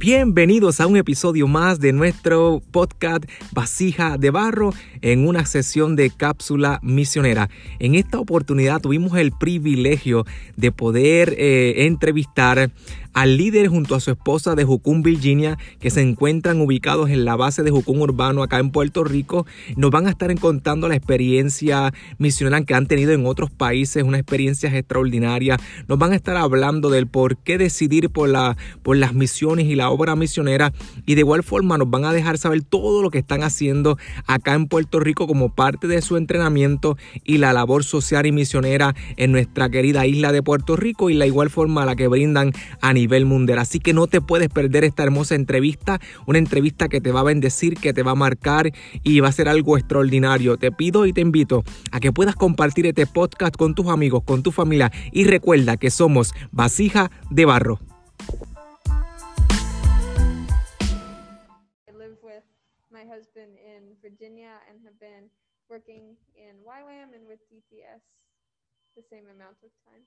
Bienvenidos a un episodio más de nuestro podcast Vasija de Barro en una sesión de cápsula misionera. En esta oportunidad tuvimos el privilegio de poder entrevistar al líder junto a su esposa de Jucum, Virginia, que se encuentran ubicados en la base de Jucum Urbano acá en Puerto Rico. Nos van a estar contando la experiencia misionera que han tenido en otros países, unas experiencias extraordinarias. Nos van a estar hablando del por qué decidir por las misiones y la obra misionera, y de igual forma nos van a dejar saber todo lo que están haciendo acá en Puerto Rico como parte de su entrenamiento y la labor social y misionera en nuestra querida isla de Puerto Rico, y la igual forma a la que brindan a nivel mundial. Así que no te puedes perder esta hermosa entrevista, una entrevista que te va a bendecir, que te va a marcar y va a ser algo extraordinario. Te pido y te invito a que puedas compartir este podcast con tus amigos, con tu familia, y recuerda que somos Vasija de Barro. I live with my husband in Virginia and have been working in YWAM and with DTS the same amount of time.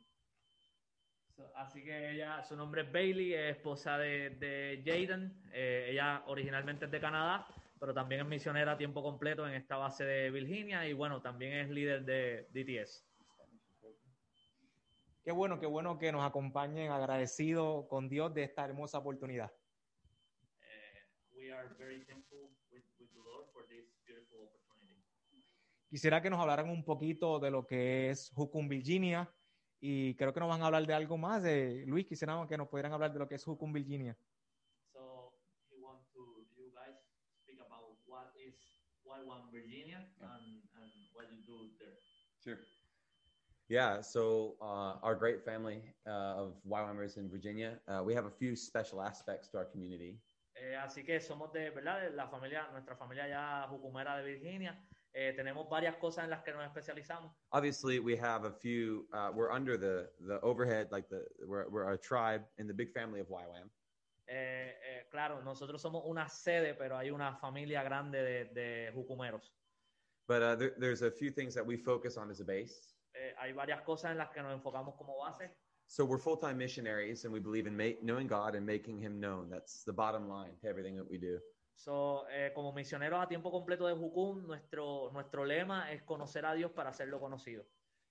Así que ella, su nombre es Bailey, es esposa de Jayden. Ella originalmente es de Canadá, pero también es misionera a tiempo completo en esta base de Virginia, y bueno, también es líder de DTS. Qué bueno que nos acompañen, agradecido con Dios de esta hermosa oportunidad. We are very thankful with the Lord for this beautiful opportunity. Quisiera que nos hablaran un poquito de lo que es Jucum, Virginia. Y creo que nos van a hablar de algo más. Luis, quisiera que nos pudieran hablar de lo que es Jucum, Virginia. So, we want to you guys speak about what is YWAM Virginia and what you do there. Sure. Yeah, so our great family of YWAMers in Virginia, we have a few special aspects to our community. Así que somos de, ¿verdad? De la familia, nuestra familia ya jucumera de Virginia. Tenemos varias cosas en las que nos especializamos. Obviously, we have a few. We're under the overhead, like we're a tribe in the big family of YWAM. Claro, nosotros somos una sede, pero hay una familia grande de jucumeros. But there's a few things that we focus on as a base. Hay varias cosas en las que nos enfocamos como base. So we're full-time missionaries, and we believe in knowing God and making Him known. That's the bottom line to everything that we do. So, como misioneros a tiempo completo de Jucum, nuestro lema es conocer a Dios para hacerlo conocido.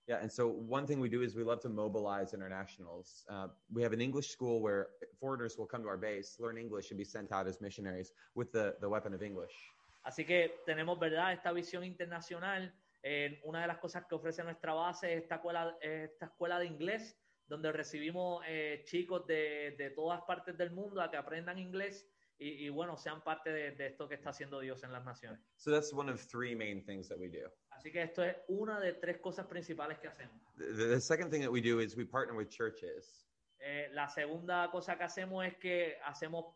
Yeah, and so one thing we do is we love to mobilize internationals. We have an English school where foreigners will come to our base, learn English, and be sent out as missionaries with the weapon of English. Así que tenemos, ¿verdad?, esta visión internacional. Una de las cosas que ofrece nuestra base es esta escuela de inglés, donde recibimos chicos de todas partes del mundo a que aprendan inglés. Y bueno, sean parte de esto que está haciendo Dios en las naciones. So that's one of three main things that we do. Así que esto es una de tres cosas principales que hacemos. The second thing that we do is we partner with churches. La segunda cosa que hacemos es que hacemos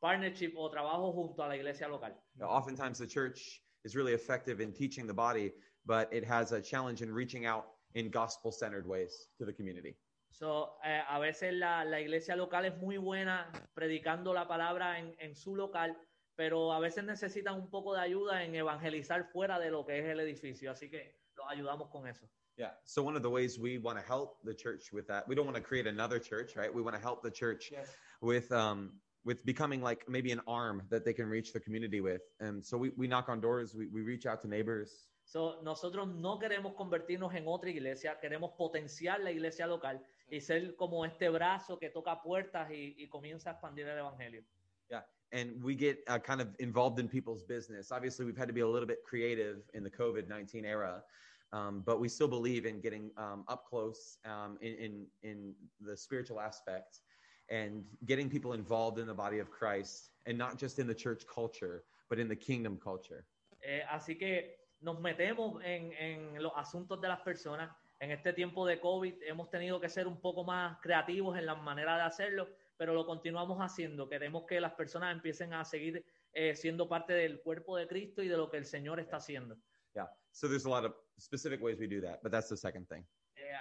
partnership o trabajo junto a la iglesia local. Now, oftentimes the church is really effective in teaching the body, but it has a challenge in reaching out in gospel-centered ways to the community. So, a veces la iglesia local es muy buena predicando la palabra en su local, pero a veces necesitan un poco de ayuda en evangelizar fuera de lo que es el edificio, así que los ayudamos con eso. Yeah, so one of the ways we want to help the church with that, we don't want to create another church, right? We want to help the church with becoming like maybe an arm that they can reach the community with. And so we knock on doors, we reach out to neighbors. So, nosotros no queremos convertirnos en otra iglesia, queremos potenciar la iglesia local y ser como este brazo que toca puertas y comienza a expandir el evangelio. Yeah, and we get kind of involved in people's business. Obviously, we've had to be a little bit creative in the COVID-19 era, but we still believe in getting up close in the spiritual aspect and getting people involved in the body of Christ, and not just in the church culture, but in the kingdom culture. Así que nos metemos en los asuntos de las personas. En este tiempo de COVID hemos tenido que ser un poco más creativos en la manera de hacerlo, pero lo continuamos haciendo. Queremos que las personas empiecen a seguir siendo parte del cuerpo de Cristo y de lo que el Señor está haciendo. Yeah. So there's a lot of specific ways we do that, but that's the second thing.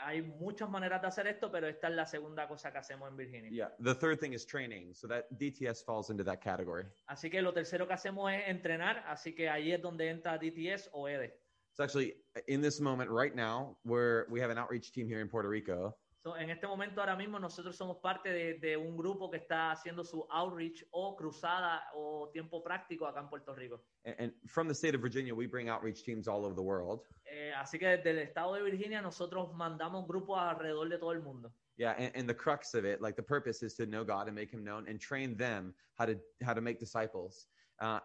Hay muchas maneras de hacer esto, pero esta es la segunda cosa que hacemos en Virginia. Yeah, the third thing is training, so that DTS falls into that category. Así que lo tercero que hacemos es entrenar, así que ahí es donde entra DTS o EDE. So actually, in this moment right now, we have an outreach team here in Puerto Rico. En este momento, ahora mismo, nosotros somos parte de un grupo que está haciendo su outreach o cruzada o tiempo práctico acá en Puerto Rico. And from the state of Virginia, we bring outreach teams all over the world. Así que desde el estado de Virginia, nosotros mandamos grupos alrededor de todo el mundo. Yeah, and the crux of it, like the purpose is to know God and make him known and train them how to make disciples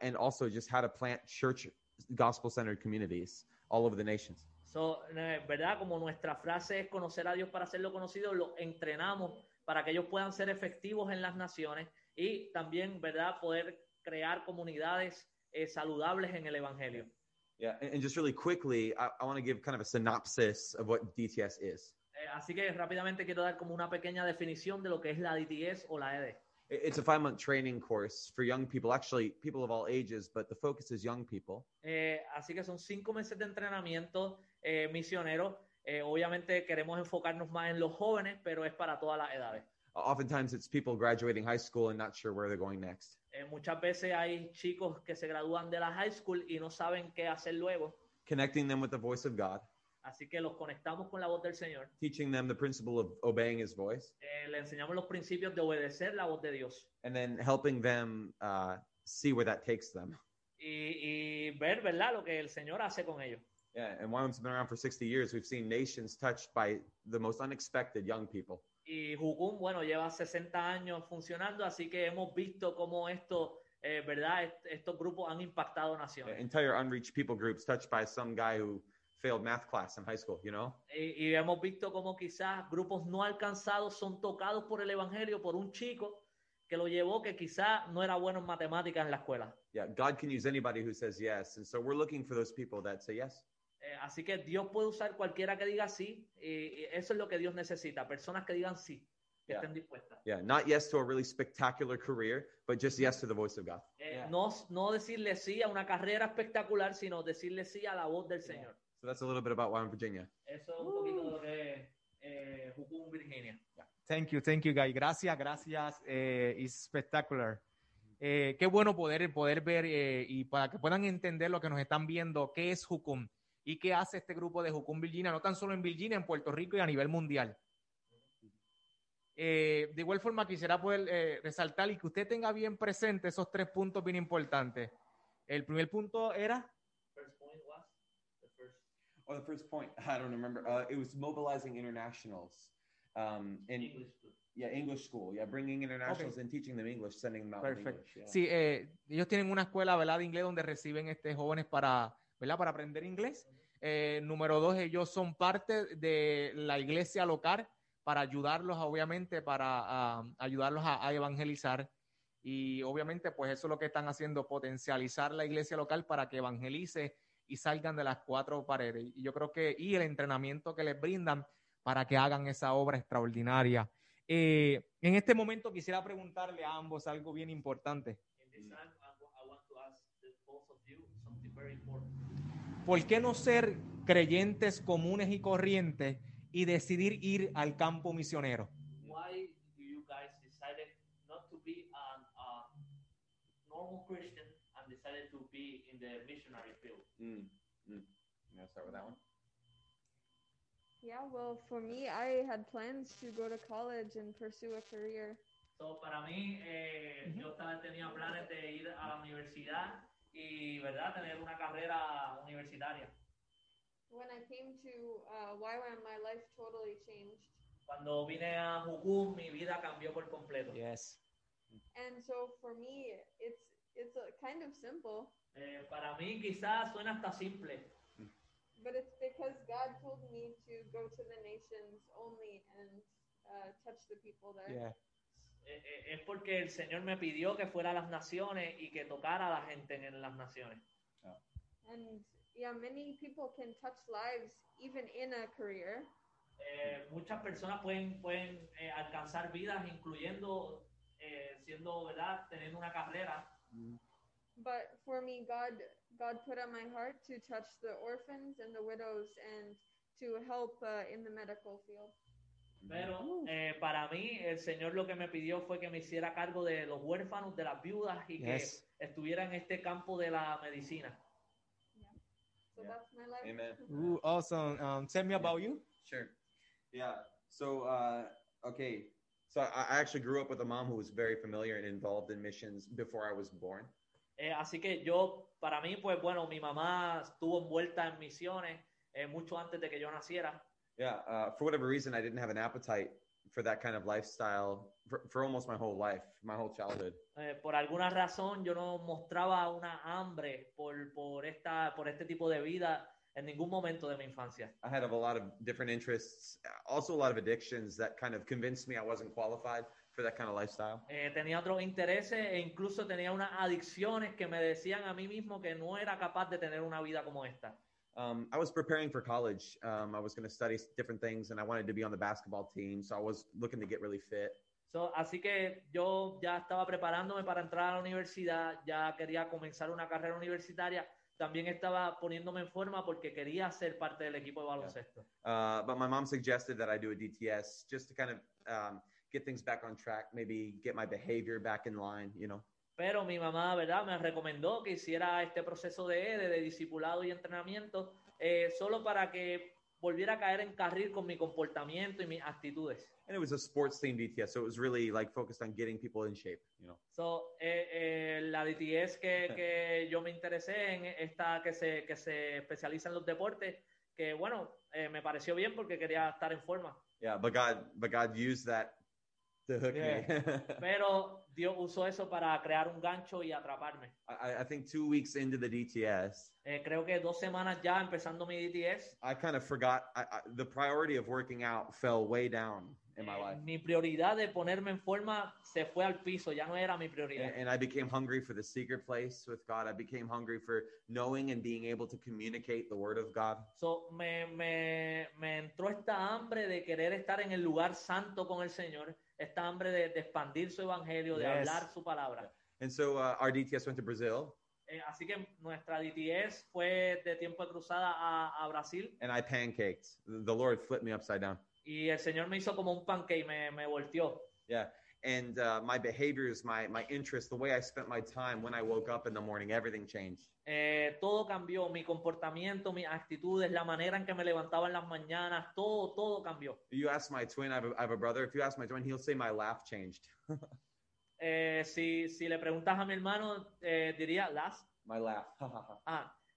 and also just how to plant church gospel-centered communities all over the nations. So, ¿verdad? Como nuestra frase es conocer a Dios para hacerlo conocido, lo entrenamos para que ellos puedan ser efectivos en las naciones y también, ¿verdad?, poder crear comunidades saludables en el Evangelio. Yeah, and just really quickly, I want to give kind of a synopsis of what DTS is. Así que rápidamente quiero dar como una pequeña definición de lo que es la DTS o la EDE. It's a 5-month training course for young people, actually people of all ages, but the focus is young people. Así que son 5 meses de entrenamiento misionero. Obviamente queremos enfocarnos más en los jóvenes, pero es para todas las edades. Oftentimes it's people graduating high school and not sure where they're going next. Muchas veces hay chicos que se gradúan de la high school y no saben qué hacer luego. Connecting them with the voice of God. Así que los conectamos con la voz del Señor. Teaching them the principle of obeying His voice. Le enseñamos los principios de obedecer la voz de Dios. And then helping them see where that takes them. Y ver, ¿verdad?, lo que el Señor hace con ellos. Yeah, and YWAM's been around for 60 years. We've seen nations touched by the most unexpected young people. Y Jucum, bueno, lleva 60 años funcionando, así que hemos visto cómo esto... ¿verdad?, estos grupos han impactado naciones. Entire unreached people groups touched by some guy who failed math class in high school, you know? Y hemos visto como quizás grupos no alcanzados son tocados por el evangelio por un chico que lo llevó que quizás no era bueno en matemáticas en la escuela. Yeah, God can use anybody who says yes, and so we're looking for those people that say yes. Así que Dios puede usar cualquiera que diga sí, y eso es lo que Dios necesita, personas que digan sí. Yeah. Yeah, not yes to a really spectacular career, but just yes to the voice of God. Yeah. No decirle sí a una carrera espectacular, sino decirle sí a la voz del Señor. So that's a little bit about YWAM Virginia. Eso es un poquito de lo que Jucum, Virginia. Yeah. Thank you, guys. Gracias. It's spectacular. Qué bueno poder ver y para que puedan entender lo que nos están viendo, qué es Jucum y qué hace este grupo de Jucum, Virginia, no tan solo en Virginia, en Puerto Rico y a nivel mundial. De igual forma quisiera poder resaltar y que usted tenga bien presente esos 3 puntos bien importantes. El primer punto era... The first point, I don't remember. It was mobilizing internationals. English school. Yeah, English school. Yeah, bringing internationals and teaching them English, sending them out in English. Yeah. Sí, ellos tienen una escuela, ¿verdad?, de inglés donde reciben jóvenes para, ¿verdad?, para aprender inglés. Número 2, ellos son parte de la iglesia local, para ayudarlos, obviamente, para ayudarlos a evangelizar. Y obviamente, pues eso es lo que están haciendo, potencializar la iglesia local para que evangelice y salgan de las 4 paredes. Y yo creo que, y el entrenamiento que les brindan para que hagan esa obra extraordinaria. En este momento quisiera preguntarle a ambos algo bien importante. ¿Por qué no ser creyentes comunes y corrientes y decidir ir al campo misionero? Why do you guys decided not to be a normal Christian and decided to be in the missionary field? You want to start with that one? Yeah, well, for me, I had plans to go to college and pursue a career. So, para mí, yo tenía planes de ir a la universidad y, ¿verdad?, tener una carrera universitaria. When I came to YWAM, my life totally changed. Cuando vine a Jucum, mi vida cambió por completo. Yes. And so for me, it's kind of simple. Para mí quizás suena hasta simple. But it's because God told me to go to the nations only and touch the people there. Yeah. Es porque el Señor me pidió que fuera a las naciones y que tocara a la gente en las naciones. Oh. And yeah, many people can touch lives even in a career. Muchas personas pueden alcanzar vidas, incluyendo siendo, ¿verdad?, teniendo una carrera. But for me, God put on my heart to touch the orphans and the widows and to help in the medical field. Pero para mí, el Señor lo que me pidió fue que me hiciera cargo de los huérfanos, de las viudas y yes, que estuviera en este campo de la medicina. So yeah, that's my life. Amen. Awesome. Tell me about you. Sure. Yeah. So, okay. So I actually grew up with a mom who was very familiar and involved in missions before I was born. Así que yo, para mí, pues bueno, mi mamá estuvo envuelta en misiones mucho antes de que yo naciera. Yeah, for whatever reason, I didn't have an appetite for that kind of lifestyle for almost my whole life, my whole childhood. Por alguna razón, yo no mostraba una hambre por este tipo de vida en ningún momento de mi infancia. I had a lot of different interests, also a lot of addictions that kind of convinced me I wasn't qualified for that kind of lifestyle. Tenía otros intereses e incluso tenía unas adicciones que me decían a mí mismo que no era capaz de tener una vida como esta. I was preparing for college. I was going to study different things, and I wanted to be on the basketball team, so I was looking to get really fit. So, así que yo ya estaba preparándome para entrar a la universidad, ya quería comenzar una carrera universitaria, también estaba poniéndome en forma porque quería ser parte del equipo de baloncesto. Yeah. But my mom suggested that I do a DTS just to kind of get things back on track, maybe get my behavior back in line, you know. Pero mi mamá, ¿verdad?, me recomendó que hiciera este proceso de EDE, de discipulado y entrenamiento, solo para que volviera a caer en carril con mi comportamiento y mis actitudes. And it was a sports team DTS, so it was really like focused on getting people in shape, you know. So, la DTS que yo me interesé en, esta que se especializa en los deportes, que bueno, me pareció bien porque quería estar en forma. Yeah, but God used that to hook me. Pero Dios usó eso para crear un gancho y atraparme. I think 2 weeks into the DTS. Creo que 2 semanas ya empezando mi DTS. I kind of forgot the priority of working out fell way down in my life. Mi prioridad de ponerme en forma se fue al piso, ya no era mi prioridad. And I became hungry for the secret place with God. I became hungry for knowing and being able to communicate the word of God. So me entró esta hambre de querer estar en el lugar santo con el Señor. Esta hambre de expandir su evangelio, de hablar su palabra. And so our DTS went to Brazil. Así que nuestra DTS fue de tiempo de cruzada a Brasil. And I pancaked. The Lord flipped me upside down. Y el Señor me hizo como un pancake, me volteó. Yeah. And my behaviors, my interests, the way I spent my time when I woke up in the morning, everything changed. Todo cambió, mi comportamiento, mis actitudes, la manera en que me levantaba en las mañanas, todo cambió. You ask my twin, I have a brother. If you ask my twin, he'll say my laugh changed. Si le preguntas a mi hermano, diría my laugh.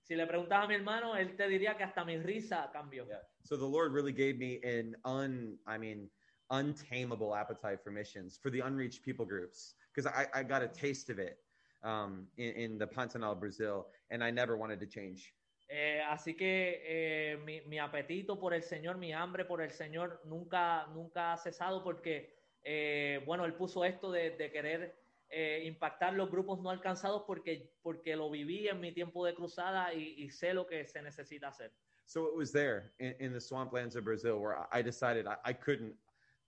Si le preguntas a mi hermano, él te diría que hasta mi risa cambió. Yeah. So the Lord really gave me untamable appetite for missions, for the unreached people groups, because I got a taste of it in the Pantanal, Brazil, and I never wanted to change. Así que mi apetito por el Señor, mi hambre por el Señor nunca ha cesado porque, bueno, Él puso esto de querer impactar los grupos no alcanzados porque lo viví en mi tiempo de cruzada y sé lo que se necesita hacer. So it was there in the swamplands of Brazil where I decided I couldn't.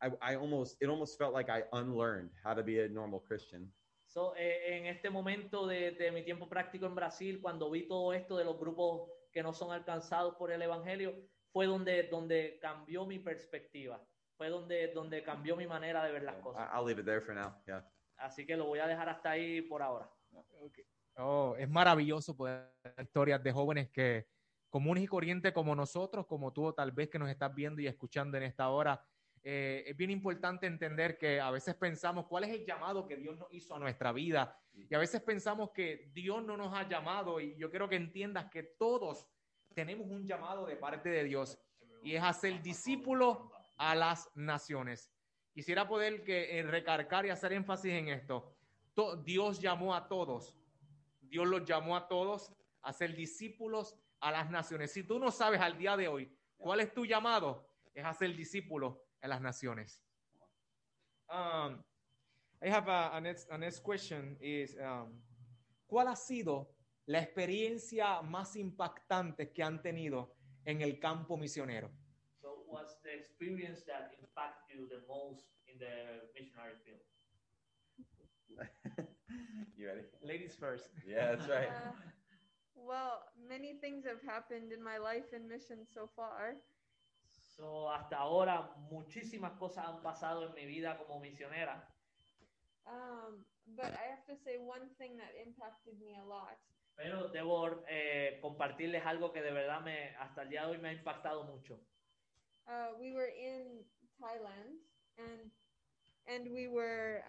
It almost felt like I unlearned how to be a normal Christian. So, en este momento de mi tiempo práctico en Brasil, cuando vi todo esto de los grupos que no son alcanzados por el evangelio, fue donde cambió mi perspectiva, fue donde cambió mi manera de ver las cosas. I'll leave it there for now. Yeah. Así que lo voy a dejar hasta ahí por ahora. Okay. Oh, es maravilloso poder ver historias de jóvenes que comunes y corrientes como nosotros, como tú tal vez que nos estás viendo y escuchando en esta hora. Es bien importante entender que a veces pensamos cuál es el llamado que Dios nos hizo a nuestra vida y a veces pensamos que Dios no nos ha llamado y yo quiero que entiendas que todos tenemos un llamado de parte de Dios y es hacer discípulos a las naciones. Quisiera poder recargar y hacer énfasis en esto. Dios llamó a todos. Dios los llamó a todos a ser discípulos a las naciones. Si tú no sabes al día de hoy cuál es tu llamado, es hacer discípulos en las naciones. I have a next question is ¿cuál ha sido la experiencia más impactante que han tenido en el campo misionero? So what's the experience that impacted you the most in the missionary field? You ready? Ladies first. Yeah, that's right. Well, many things have happened in my life and mission so far. So, hasta ahora muchísimas cosas han pasado en mi vida como misionera. But I have to say one thing that impacted me a lot. Pero debo compartirles algo que de verdad hasta el día de hoy me ha impactado mucho. we were in Thailand, and we were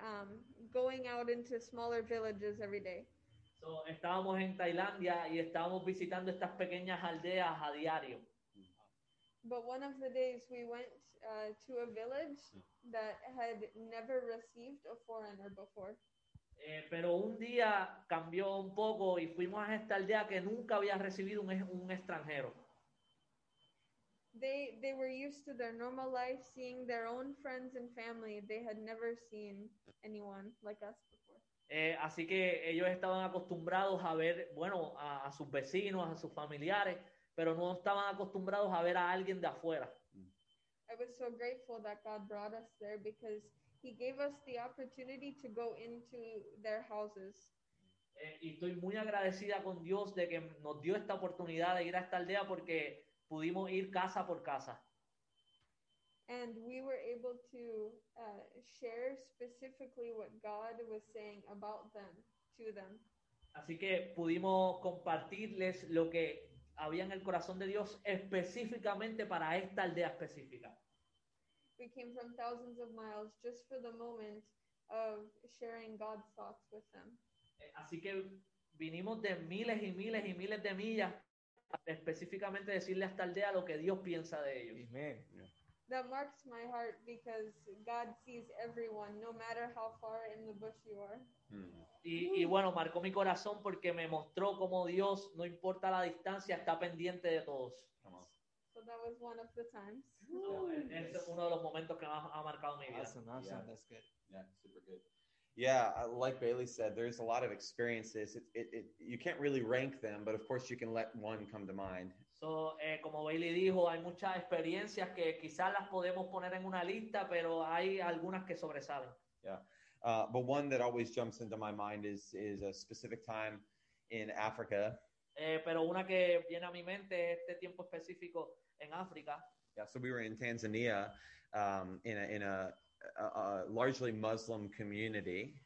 going out into smaller villages every day. So, estábamos en Tailandia y estábamos visitando estas pequeñas aldeas a diario. But one of the days we went to a village that had never received a foreigner before. Pero un día cambió un poco y fuimos a esta aldea que nunca había recibido un extranjero. They were used to their normal life, seeing their own friends and family. They had never seen anyone like us before. Así que ellos estaban acostumbrados a ver, bueno, a sus vecinos, a sus familiares, pero no estaban acostumbrados a ver a alguien de afuera. I was so grateful that God brought us there because He gave us the opportunity to go into their houses. Y estoy muy agradecida con Dios de que nos dio esta oportunidad de ir a esta aldea porque pudimos ir casa por casa. And we were able to share specifically what God was saying about them to them. Así que pudimos compartirles lo que había en el corazón de Dios específicamente para esta aldea específica. We came from thousands of miles just for the moment of sharing God's thoughts with them. Así que vinimos de miles y miles y miles de millas para específicamente decirle a esta aldea lo que Dios piensa de ellos. Amen. That marks my heart because God sees everyone, no matter how far in the bush you are. Y bueno, marcó mi corazón porque me mostró cómo Dios, no importa la distancia, está pendiente de todos. So that was one of the times. Es uno de los momentos que ha marcado mi vida. Awesome. Yeah. That's good. Yeah, super good. Yeah, like Bailey said, there's a lot of experiences. You can't really rank them, but of course you can let one come to mind. So, como Bailey dijo, hay muchas experiencias que quizás las podemos poner en una lista, pero hay algunas que sobresalen. Yeah, but one that always jumps into my mind is a specific time in Africa. Pero una que viene a mi mente es este tiempo específico en África. Yeah, so we were in Tanzania, in a largely Muslim community.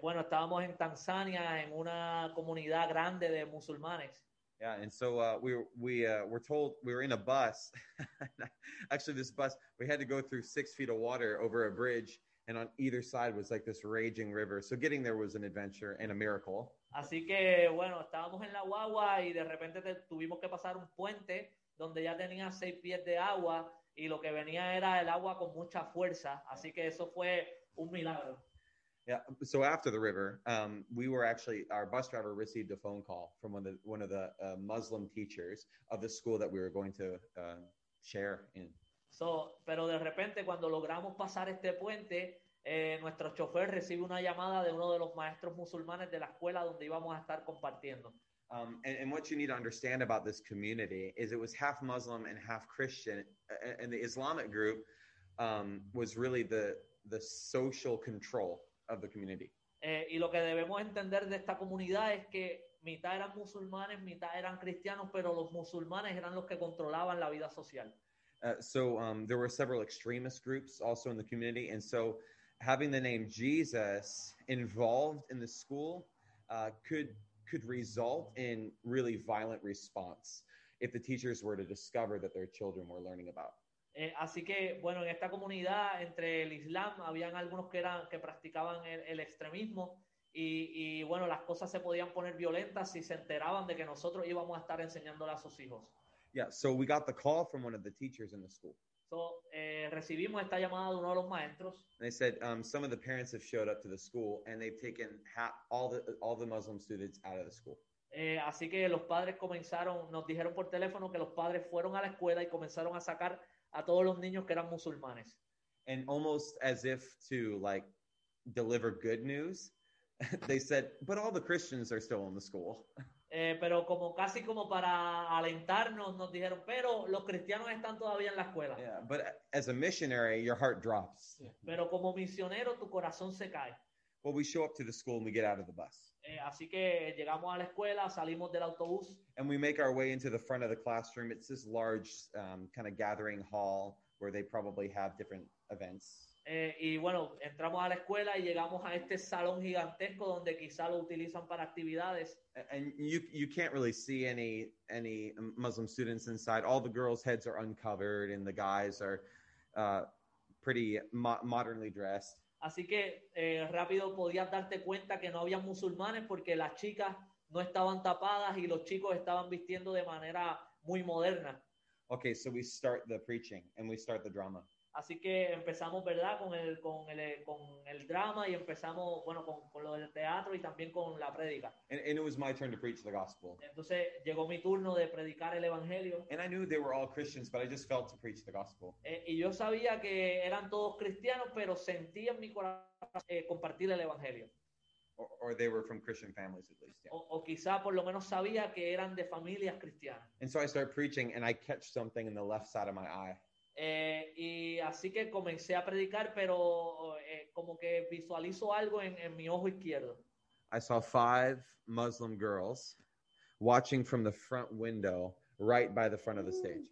Bueno, estábamos en Tanzania en una comunidad grande de musulmanes. Yeah, and so we were told we were in a bus. Actually, this bus, we had to go through 6 feet of water over a bridge, and on either side was like this raging river. So getting there was an adventure and a miracle. Así que, bueno, estábamos en la guagua y de repente tuvimos que pasar un puente donde ya tenía 6 pies de agua y lo que venía era el agua con mucha fuerza. Así que eso fue un milagro. Yeah. So after the river, we were actually, our bus driver received a phone call from one of the Muslim teachers of the school that we were going to share in. So, pero de repente cuando logramos pasar este puente, nuestro chofer recibe una llamada de uno de los maestros musulmanes de la escuela donde íbamos a estar compartiendo. And what you need to understand about this community is it was half Muslim and half Christian, and the Islamic group was really the social control of the community. Y lo que debemos entender de esta comunidad es que mitad eran musulmanes, mitad eran cristianos, pero los musulmanes eran los que controlaban la vida social. So there were several extremist groups also in the community, and so having the name Jesus involved in the school could result in really violent response if the teachers were to discover that their children were learning about. Así que, bueno, en esta comunidad entre el Islam habían algunos que practicaban el extremismo y bueno, las cosas se podían poner violentas si se enteraban de que nosotros íbamos a estar enseñándolas a sus hijos. Yeah, so we got the call from one of the teachers in the school. So, recibimos esta llamada de uno de los maestros. They said some of the parents have showed up to the school and they've taken all the Muslim students out of the school. Así que los padres nos dijeron por teléfono que los padres fueron a la escuela y comenzaron a sacar a todos los niños que eran musulmanes. And almost as if to like deliver good news, they said, but all the Christians are still in the school. Pero casi como para alentarnos nos dijeron, pero los cristianos están todavía en la escuela. Yeah, but as a missionary, your heart drops. Yeah. Pero como misionero tu corazón se cae. Well, we show up to the school and we get out of the bus. Así que llegamos a la escuela, salimos del autobús. And we make our way into the front of the classroom. It's this large kind of gathering hall where they probably have different events. Y bueno, entramos a la escuela y llegamos a este salón gigantesco donde quizá lo utilizan para actividades. And you can't really see any Muslim students inside. All the girls' heads are uncovered and the guys are pretty modernly dressed. Así que rápido podías darte cuenta que no había musulmanes porque las chicas no estaban tapadas y los chicos estaban vistiendo de manera muy moderna. Okay, so we start the preaching and we start the drama. Así que empezamos, ¿verdad?, con el drama y empezamos, bueno, con lo del teatro y también con la prédica. And it was my turn to preach the gospel. Entonces llegó mi turno de predicar el evangelio. And I knew they were all Christians, but I just felt to preach the gospel. Y yo sabía que eran todos cristianos, pero sentía en mi corazón compartir el evangelio. Or they were from Christian families at least. Yeah. O quizá por lo menos sabía que eran de familias cristianas. And so I started preaching and I catch something in the left side of my eye. Y así que comencé a predicar, pero como que visualizo algo en mi ojo izquierdo. I saw 5 Muslim girls watching from the front window right by the front of the stage.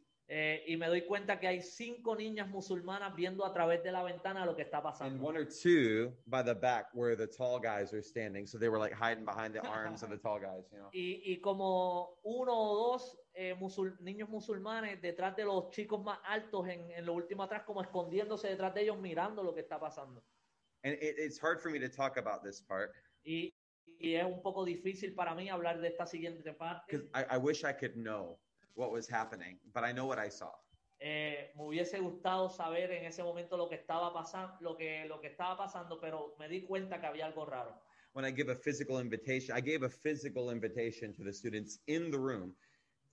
Y me doy cuenta que hay 5 niñas musulmanas viendo a través de la ventana lo que está pasando. And 1 or 2 by the back where the tall guys are standing, so they were like hiding behind the arms of the tall guys, you know. Y como 1 o 2 niños musulmanes detrás de los chicos más altos en lo último atrás, como escondiéndose detrás de ellos mirando lo que está pasando. And it's hard for me to talk about this part. Y es un poco difícil para mí hablar de esta siguiente parte. 'Cause I wish I could know what was happening, but I know what I saw. Me hubiese gustado saber en ese momento lo que estaba pasando, pero me di cuenta que había algo raro. When I gave a physical invitation to the students in the room,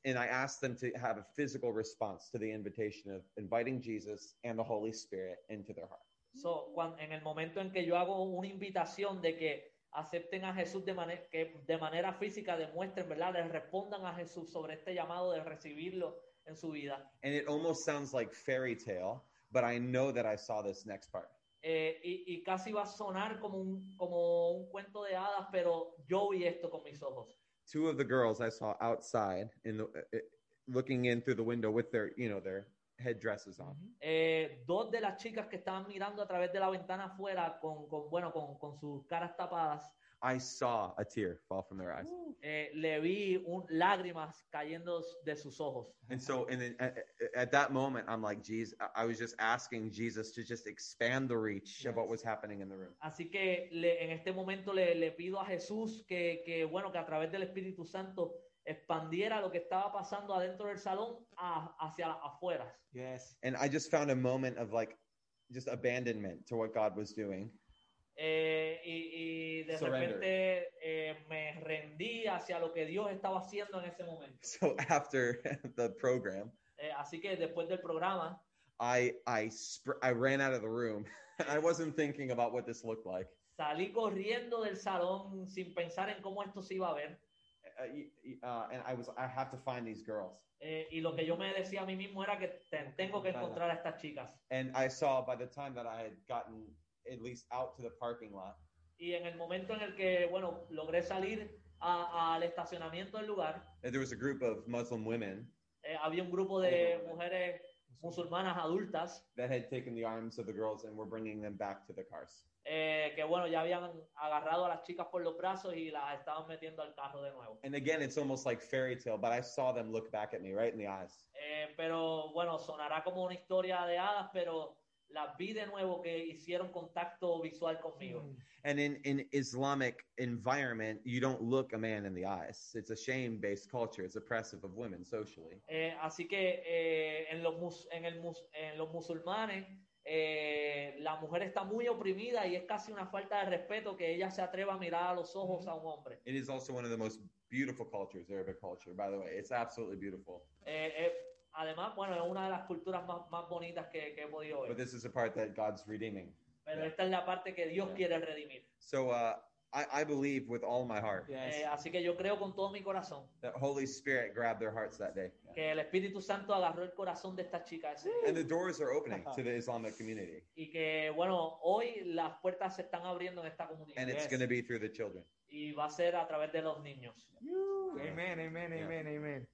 and I asked them to have a physical response to the invitation of inviting Jesus and the Holy Spirit into their heart. So, en el momento en que yo hago una invitación de que acepten a Jesús que de manera física demuestren, ¿verdad?, les respondan a Jesús sobre este llamado de recibirlo en su vida. And it almost sounds like fairy tale, but I know that I saw this next part. Y casi va a sonar como un cuento de hadas, pero yo vi esto con mis ojos. 2 of the girls I saw outside looking in through the window with their headdresses on. 2 de las chicas que estaban mirando a través de la ventana afuera con sus caras tapadas. I saw a tear fall from their eyes. Le vi lágrimas cayendo de sus ojos. And so, and then at that moment, I'm like, Jesus, I was just asking Jesus to just expand the reach of what was happening in the room. Así que en este momento le pido a Jesús que a través del Espíritu Santo expandiera lo que estaba pasando adentro del salón hacia las afueras. Yes. And I just found a moment of like just abandonment to what God was doing. Y de repente me rendí hacia lo que Dios estaba haciendo en ese momento. So after the program, así que después del programa, I ran out of the room. I wasn't thinking about what this looked like. Salí corriendo del salón sin pensar en cómo esto se iba a ver. And I have to find these girls. Y lo que yo me decía a mí mismo era que tengo que encontrar a estas chicas. And I saw by the time that I had gotten at least out to the parking lot. Y en el momento en el que, bueno, logré salir al estacionamiento del lugar. And there was a group of Muslim women. Había un grupo de mujeres musulmanas adultas. That had taken the arms of the girls and were bringing them back to the cars. Que bueno, ya habían agarrado a las chicas por los brazos y las estaban metiendo al carro de nuevo. And again, it's almost like fairy tale, but I saw them look back at me right in the eyes. Pero bueno, sonará como una historia de hadas, pero las vi de nuevo que hicieron contacto visual conmigo. And in Islamic environment, you don't look a man in the eyes. It's a shame-based culture. It's oppressive of women socially. Así que en los musulmanes la mujer está muy oprimida y es casi una falta de respeto que ella se atreva a mirar a los ojos a un hombre. It is also one of the most beautiful cultures, Arabic culture, by the way. It's absolutely beautiful. Además, bueno, es una de las culturas más bonitas que he podido ver. But this is the part that God's redeeming. Pero esta es la parte que Dios quiere redimir. So I believe with all my heart. Así que yo creo con todo mi corazón. The Holy Spirit grabbed their hearts that day. Que el Espíritu Santo agarró el corazón de estas chicas. And the doors are opening to the Islamic community. Y que bueno, hoy las puertas se están abriendo en esta comunidad. And it's going to be through the children. Y va a ser a través de los niños. Amen, amen, amen, amen.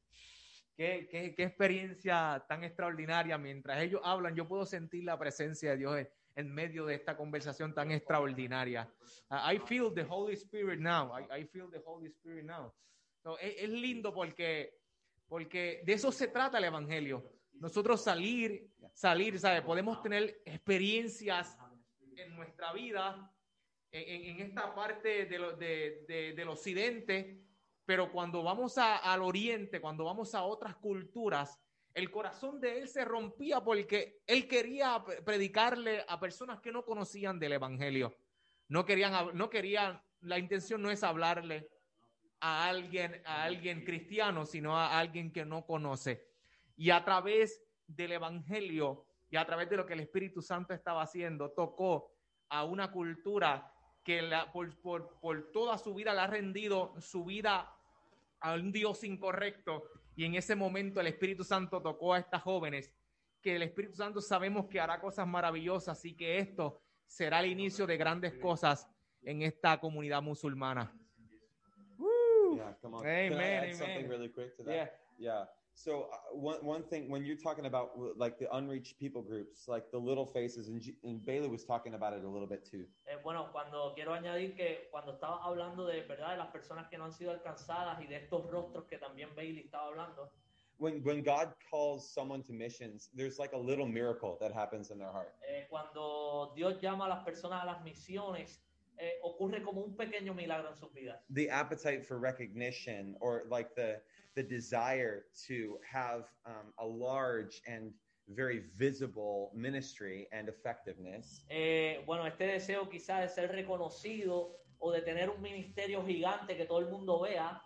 Qué experiencia tan extraordinaria. Mientras ellos hablan, yo puedo sentir la presencia de Dios en medio de esta conversación tan extraordinaria. I feel the Holy Spirit now. I feel the Holy Spirit now. So, es lindo porque de eso se trata el Evangelio. Nosotros salir, ¿sabes? Podemos tener experiencias en nuestra vida, en esta parte del occidente, pero cuando vamos al oriente, cuando vamos a otras culturas, el corazón de él se rompía porque él quería predicarle a personas que no conocían del evangelio. No querían, la intención no es hablarle a alguien cristiano, sino a alguien que no conoce. Y a través del evangelio y a través de lo que el Espíritu Santo estaba haciendo, tocó a una cultura que por toda su vida le ha rendido su vida a un Dios incorrecto. Y en ese momento el Espíritu Santo tocó a estas jóvenes, que el Espíritu Santo sabemos que hará cosas maravillosas y que esto será el inicio de grandes cosas en esta comunidad musulmana. Yeah, come on. Amen, can I add amen. Something really quick to that? Yeah. So one thing, when you're talking about like the unreached people groups, like the little faces, and Bailey was talking about it a little bit too. Bueno, cuando quiero añadir que cuando estabas hablando de verdad de las personas que no han sido alcanzadas y de estos rostros que también Bailey estaba hablando. When God calls someone to missions, there's like a little miracle that happens in their heart. Cuando Dios llama a las personas a las misiones, ocurre como un pequeño milagro en sus vidas. The appetite for recognition, or like the desire to have a large and very visible ministry and effectiveness. Bueno, este deseo quizás de ser reconocido o de tener un ministerio gigante que todo el mundo vea.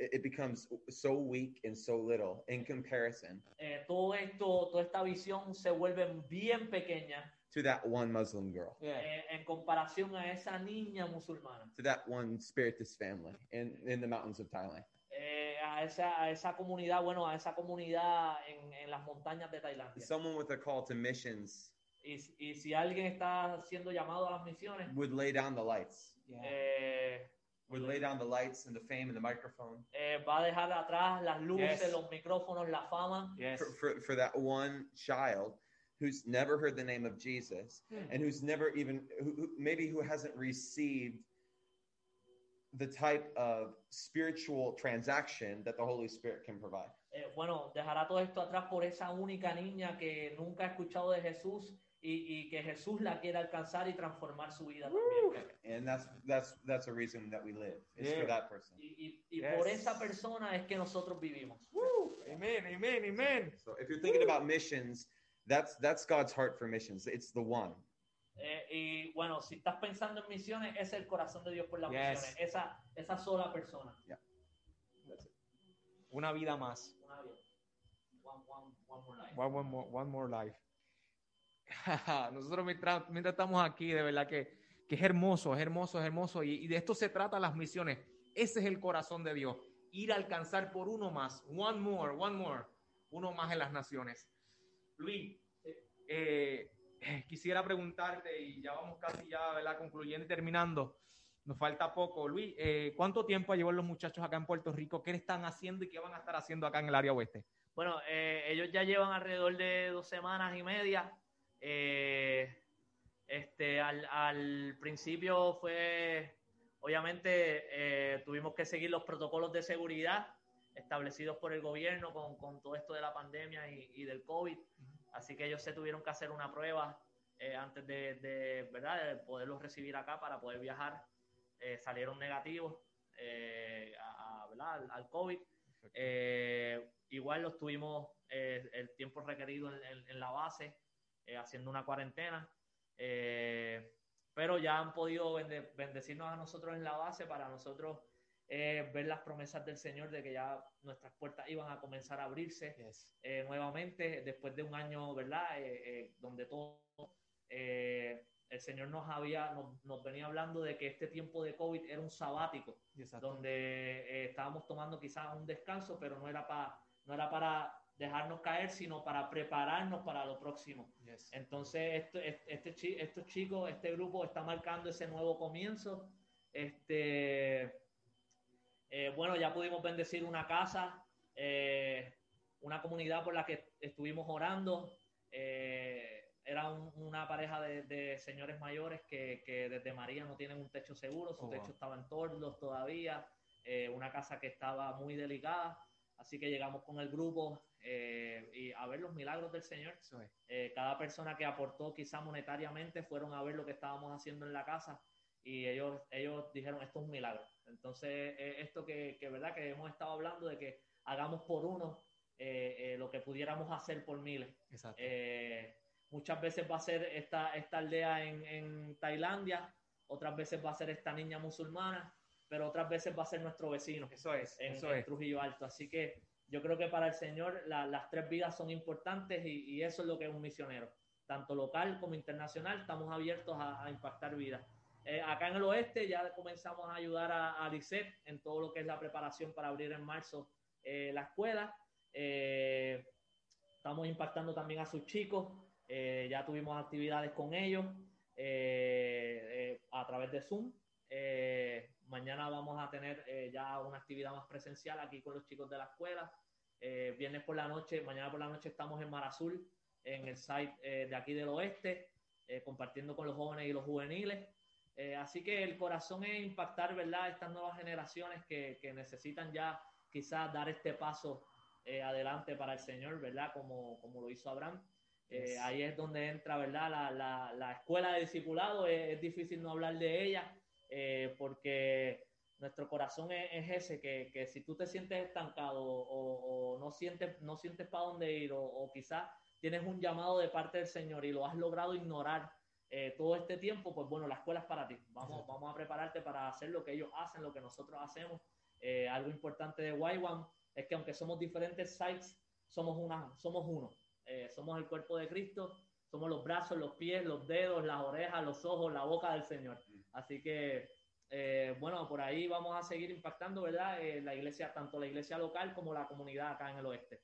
It becomes so weak and so little in comparison. Toda esta visión se vuelve bien pequeña. To that one Muslim girl. Yeah. En comparación a esa niña musulmana. To that one spiritist family in the mountains of Thailand. A esa comunidad, bueno, a esa comunidad en las montañas de Tailandia. Someone with a call to missions. Y si alguien está siendo llamado a las misiones. Would lay down the lights. Yeah. Would lay down the lights and the fame and the microphone. Va a dejar atrás las luces, yes. Los micrófonos, la fama. Yes. For that one child who's never heard the name of Jesus, and who's never even who hasn't received the type of spiritual transaction that the Holy Spirit can provide. Bueno, dejará todo esto atrás por esa única niña que nunca ha escuchado de Jesús. Y que Jesús la quiera alcanzar y transformar su vida también. And that's a reason that we live. It's for that person. Y yes. Por esa persona es que nosotros vivimos. Amen. So if you're thinking about missions, that's God's heart for missions. It's the one. Y bueno, si estás pensando en misiones, es el corazón de Dios por las misiones. Esa sola persona. Yeah. That's it. Una vida más. Una vida. One more life. One more life. Nosotros mientras estamos aquí, de verdad que es hermoso, y de esto se trata las misiones. Ese es el corazón de Dios, ir a alcanzar por uno más, uno más en las naciones. Luis, quisiera preguntarte, y ya vamos casi ya, ¿verdad?, concluyendo y terminando, nos falta poco. Luis, ¿cuánto tiempo llevan los muchachos acá en Puerto Rico? ¿Qué están haciendo y qué van a estar haciendo acá en el área oeste? Bueno, ellos ya llevan alrededor de 2 semanas y media. Al principio fue, obviamente, tuvimos que seguir los protocolos de seguridad establecidos por el gobierno con todo esto de la pandemia y del COVID. Así que ellos se tuvieron que hacer una prueba antes de poderlos recibir acá para poder viajar. Salieron negativos al COVID. Igual los tuvimos el tiempo requerido en la base, haciendo una cuarentena, pero ya han podido bendecirnos a nosotros en la base para nosotros ver las promesas del Señor de que ya nuestras puertas iban a comenzar a abrirse. Yes. Nuevamente, después de un año, ¿verdad?, donde todo el Señor nos venía hablando de que este tiempo de COVID era un sabático. Exacto. Donde estábamos tomando quizás un descanso, pero no era para dejarnos caer, sino para prepararnos para lo próximo. Yes. Entonces, estos chicos, este grupo está marcando ese nuevo comienzo. Bueno, ya pudimos bendecir una casa, una comunidad por la que estuvimos orando. Era una pareja de señores mayores que desde María no tienen un techo seguro, su techo estaba en tordos todavía, una casa que estaba muy delicada. Así que llegamos con el grupo y a ver los milagros del Señor. Cada persona que aportó quizá monetariamente fueron a ver lo que estábamos haciendo en la casa y ellos dijeron, esto es un milagro. Entonces, esto que verdad que hemos estado hablando de que hagamos por uno lo que pudiéramos hacer por miles. Exacto. Muchas veces va a ser esta aldea en Tailandia, otras veces va a ser esta niña musulmana, pero otras veces va a ser nuestro vecino. Eso es. En Trujillo Alto. Así que yo creo que para el Señor las tres vidas son importantes y eso es lo que es un misionero. Tanto local como internacional, estamos abiertos a impactar vidas. Acá en el oeste ya comenzamos a ayudar a Lizeth en todo lo que es la preparación para abrir en marzo la escuela. Estamos impactando también a sus chicos. Ya tuvimos actividades con ellos a través de Zoom. Mañana vamos a tener ya una actividad más presencial aquí con los chicos de la escuela. Mañana por la noche estamos en Mar Azul, en el site de aquí del oeste, compartiendo con los jóvenes y los juveniles. Así que el corazón es impactar, ¿verdad?, estas nuevas generaciones que necesitan ya quizás dar este paso adelante para el Señor, ¿verdad?, como lo hizo Abraham. Ahí es donde entra, ¿verdad?, la escuela de discipulado. Es difícil no hablar de ella. Porque nuestro corazón es ese, que si tú te sientes estancado o no sientes para dónde ir o quizás tienes un llamado de parte del Señor y lo has logrado ignorar todo este tiempo, pues bueno, la escuela es para ti. Vamos a prepararte para hacer lo que ellos hacen, lo que nosotros hacemos. Algo importante de YWAM es que aunque somos diferentes sites, somos uno. Somos el cuerpo de Cristo. Somos los brazos, los pies, los dedos, las orejas, los ojos, la boca del Señor. Así que, bueno, por ahí vamos a seguir impactando, ¿verdad? La iglesia, tanto la iglesia local como la comunidad acá en el oeste.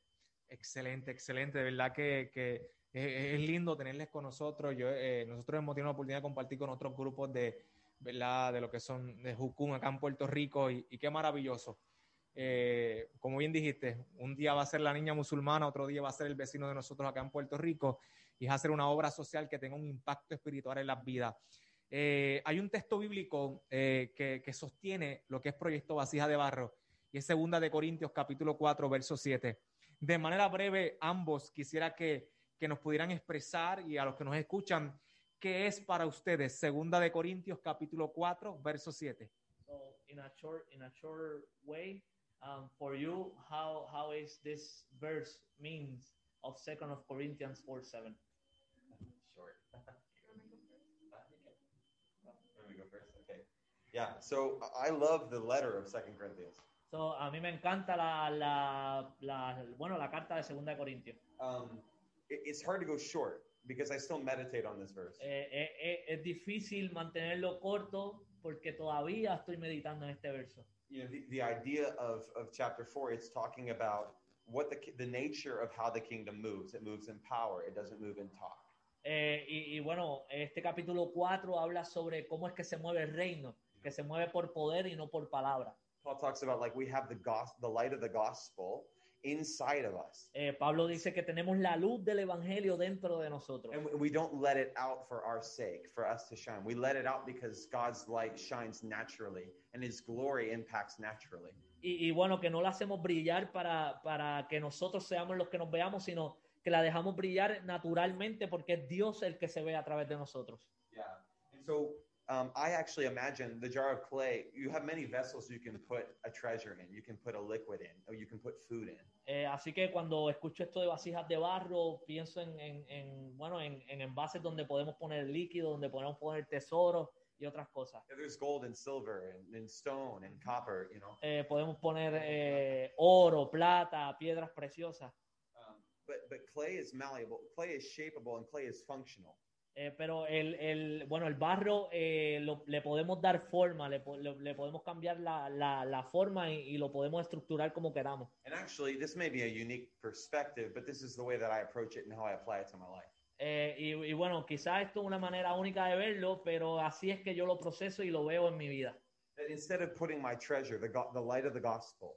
Excelente, excelente. De verdad que es lindo tenerles con nosotros. Nosotros hemos tenido la oportunidad de compartir con otros grupos de lo que son de Jucum acá en Puerto Rico y qué maravilloso. Como bien dijiste, un día va a ser la niña musulmana, otro día va a ser el vecino de nosotros acá en Puerto Rico, y es hacer una obra social que tenga un impacto espiritual en las vidas. Hay un texto bíblico que sostiene lo que es Proyecto Vasija de Barro, y es 2 de Corintios capítulo 4, verso 7. De manera breve, ambos quisiera que nos pudieran expresar, y a los que nos escuchan, ¿qué es para ustedes 2 de Corintios capítulo 4, verso 7? So, in a short way, for you, how is this verse means of 2 Corinthians 4:7? Short. Let me go first. Okay. Yeah. So I love the letter of 2 Corinthians. So a mí me encanta la carta de 2 Corintios. It's hard to go short because I still meditate on this verse. Es difícil mantenerlo corto porque todavía estoy meditando en este verso. You know, the idea of chapter 4, it's talking about what the nature of how the kingdom moves. It moves in power. It doesn't move in talk. Bueno, este capítulo 4 habla sobre cómo es que se mueve el reino, que se mueve por poder y no por palabra. Paul talks about like we have the light of the gospel inside of us. Pablo dice que tenemos la luz del evangelio dentro de nosotros. And we don't let it out for our sake, for us to shine. We let it out because God's light shines naturally and His glory impacts naturally. Y bueno, que no la hacemos brillar para que nosotros seamos los que nos veamos, sino que la dejamos brillar naturalmente porque es Dios el que se ve a través de nosotros. Yeah. And so I actually imagine the jar of clay. You have many vessels you can put a treasure in, you can put a liquid in, or you can put food in. Así que cuando escucho esto de vasijas de barro, pienso en envases donde podemos poner líquido, donde podemos poner tesoros y otras cosas. Yeah, there's gold and silver and stone and copper, you know. Podemos poner oro, plata, piedras preciosas. But clay is malleable, clay is shapeable, and clay is functional. Pero el barro le podemos dar forma, le podemos cambiar la forma y lo podemos estructurar como queramos. And actually, this may be a unique perspective, but this is the way that I approach it and how I apply it to my life. Y bueno, quizás esto es una manera única de verlo, pero así es que yo lo proceso y lo veo en mi vida. That instead of putting my treasure, the light of the gospel.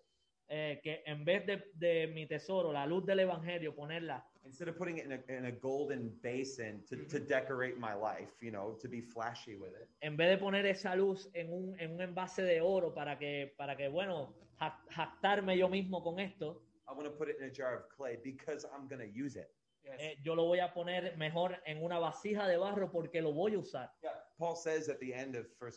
Que en vez de mi tesoro, la luz del evangelio, ponerla. Instead of putting it in a golden basin to decorate my life, you know, to be flashy with it. En vez de poner esa luz en un envase de oro para que bueno, jactarme yo mismo con esto. I want to put it in a jar of clay because I'm going to use it. Yes. Yo lo voy a poner mejor en una vasija de barro porque lo voy a usar. Yeah. Paul says at the end of 2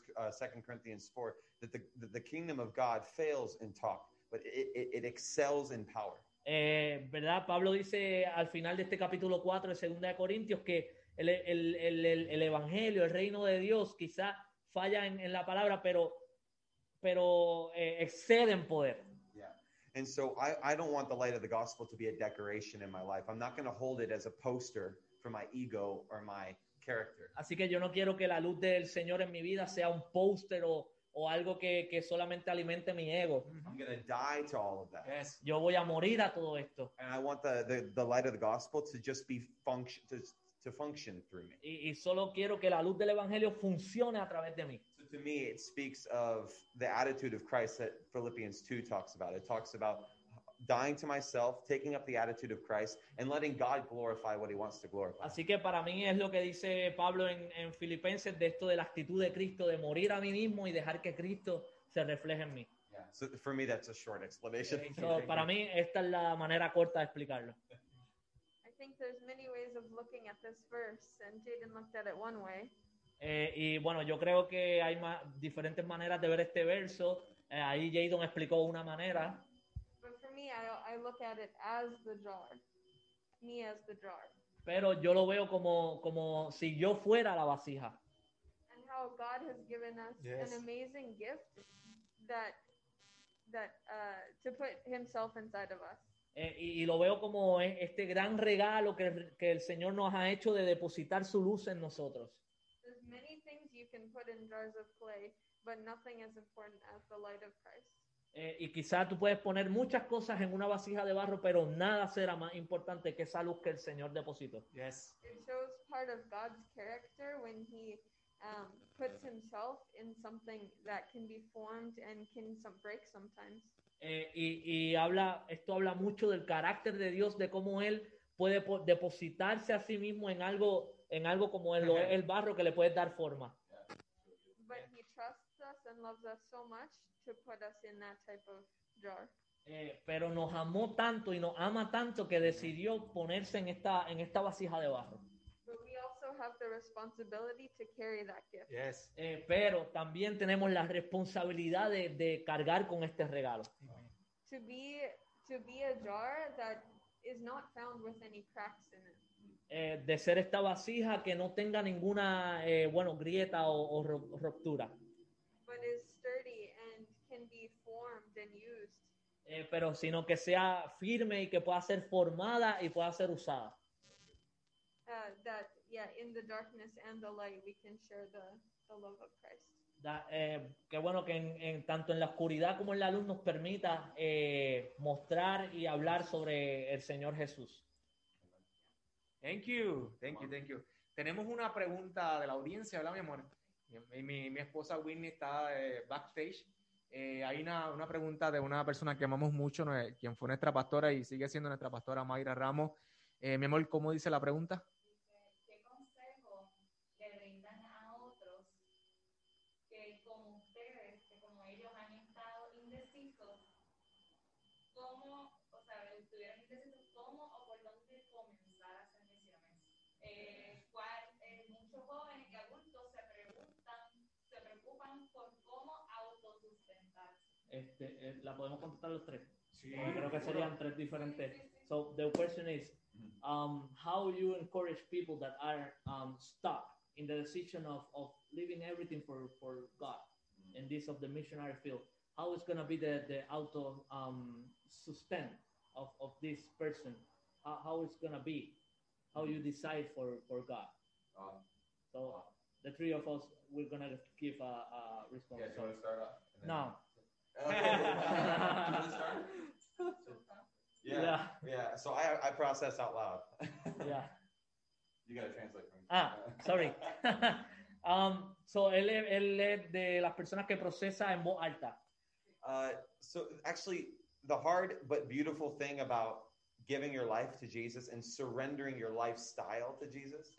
Corinthians 4 that the kingdom of God fails in talk, but it excels in power. ¿Verdad? Pablo dice al final de este capítulo 4 de 2 Corintios que el evangelio, el reino de Dios, quizá falla en la palabra, pero excede en poder. And so I don't want the light of the gospel to be a decoration in my life. I'm not going to hold it as a poster for my ego or my character. Así que yo no quiero que la luz del Señor en mi vida sea un póster o algo que solamente alimente mi ego. I'm going to die to all of that. Yes. Yo voy a morir a todo esto. And I want the light of the gospel to just be to function through me. Y solo quiero que la luz del evangelio funcione a través de mí. To me, it speaks of the attitude of Christ that Philippians 2 talks about. It talks about dying to myself, taking up the attitude of Christ, and letting God glorify what He wants to glorify. Así que para mí es lo que dice Pablo en Filipenses de esto de la actitud de Cristo, de morir a mí mismo y dejar que Cristo se refleje en mí. Yeah. So for me, that's a short explanation. So para mí esta es la manera corta de explicarlo. I think there's many ways of looking at this verse, and Jayden looked at it one way. Y bueno, yo creo que hay diferentes maneras de ver este verso. Ahí Jayden explicó una manera. Pero yo lo veo como si yo fuera la vasija. And how God has given us yes. an amazing gift that to put Himself inside of us. Y lo veo como este gran regalo que el Señor nos ha hecho de depositar su luz en nosotros. Many things you can put in jars of clay, but nothing as important as the light of Christ. Y quizá tú puedes poner muchas cosas en una vasija de barro, pero nada será más importante que esa luz que el Señor depositó. Yes. It shows part of God's character when He puts Himself in something that can be formed and can break sometimes. Y esto habla mucho del carácter de Dios, de cómo Él puede depositarse a sí mismo en algo como el barro que le puede dar forma. Pero nos amó tanto y nos ama tanto que decidió ponerse en esta vasija de barro. Yes. Pero también tenemos la responsabilidad de cargar con este regalo. To be a jar that is not found with any cracks in it. De ser esta vasija que no tenga ninguna grieta o ruptura. Pero sino que sea firme y que pueda ser formada y pueda ser usada. Que bueno que tanto en la oscuridad como en la luz nos permita mostrar y hablar sobre el Señor Jesús. Thank you. Tenemos una pregunta de la audiencia, ¿verdad, mi amor? Mi esposa Whitney está backstage. Hay una pregunta de una persona que amamos mucho, quien fue nuestra pastora y sigue siendo nuestra pastora, Mayra Ramos. Mi amor, ¿cómo dice la pregunta? ¿Qué consejo le brindan a otros que como ustedes, que como ellos han estado indecisos, estuvieran indecisos, cómo o por dónde comenzar a hacer? Muchos jóvenes y adultos se preocupan por cómo autosustentarse. ¿La podemos contestar los tres? Sí. Creo que serían tres diferentes. Sí. So the question is, how you encourage people that are stuck in the decision of leaving everything for God and this of the missionary field. How is going to be the auto sustain of this person? How it's going to be? How you decide for God? So the three of us, we're going to give a response. Yeah, do you want to start off? No. Do you want to start? Yeah. So I process out loud. Yeah. You got to translate for me. Sorry. So él es de las personas que procesa en voz alta. So actually, the hard but beautiful thing about giving your life to Jesus and surrendering your lifestyle to Jesus.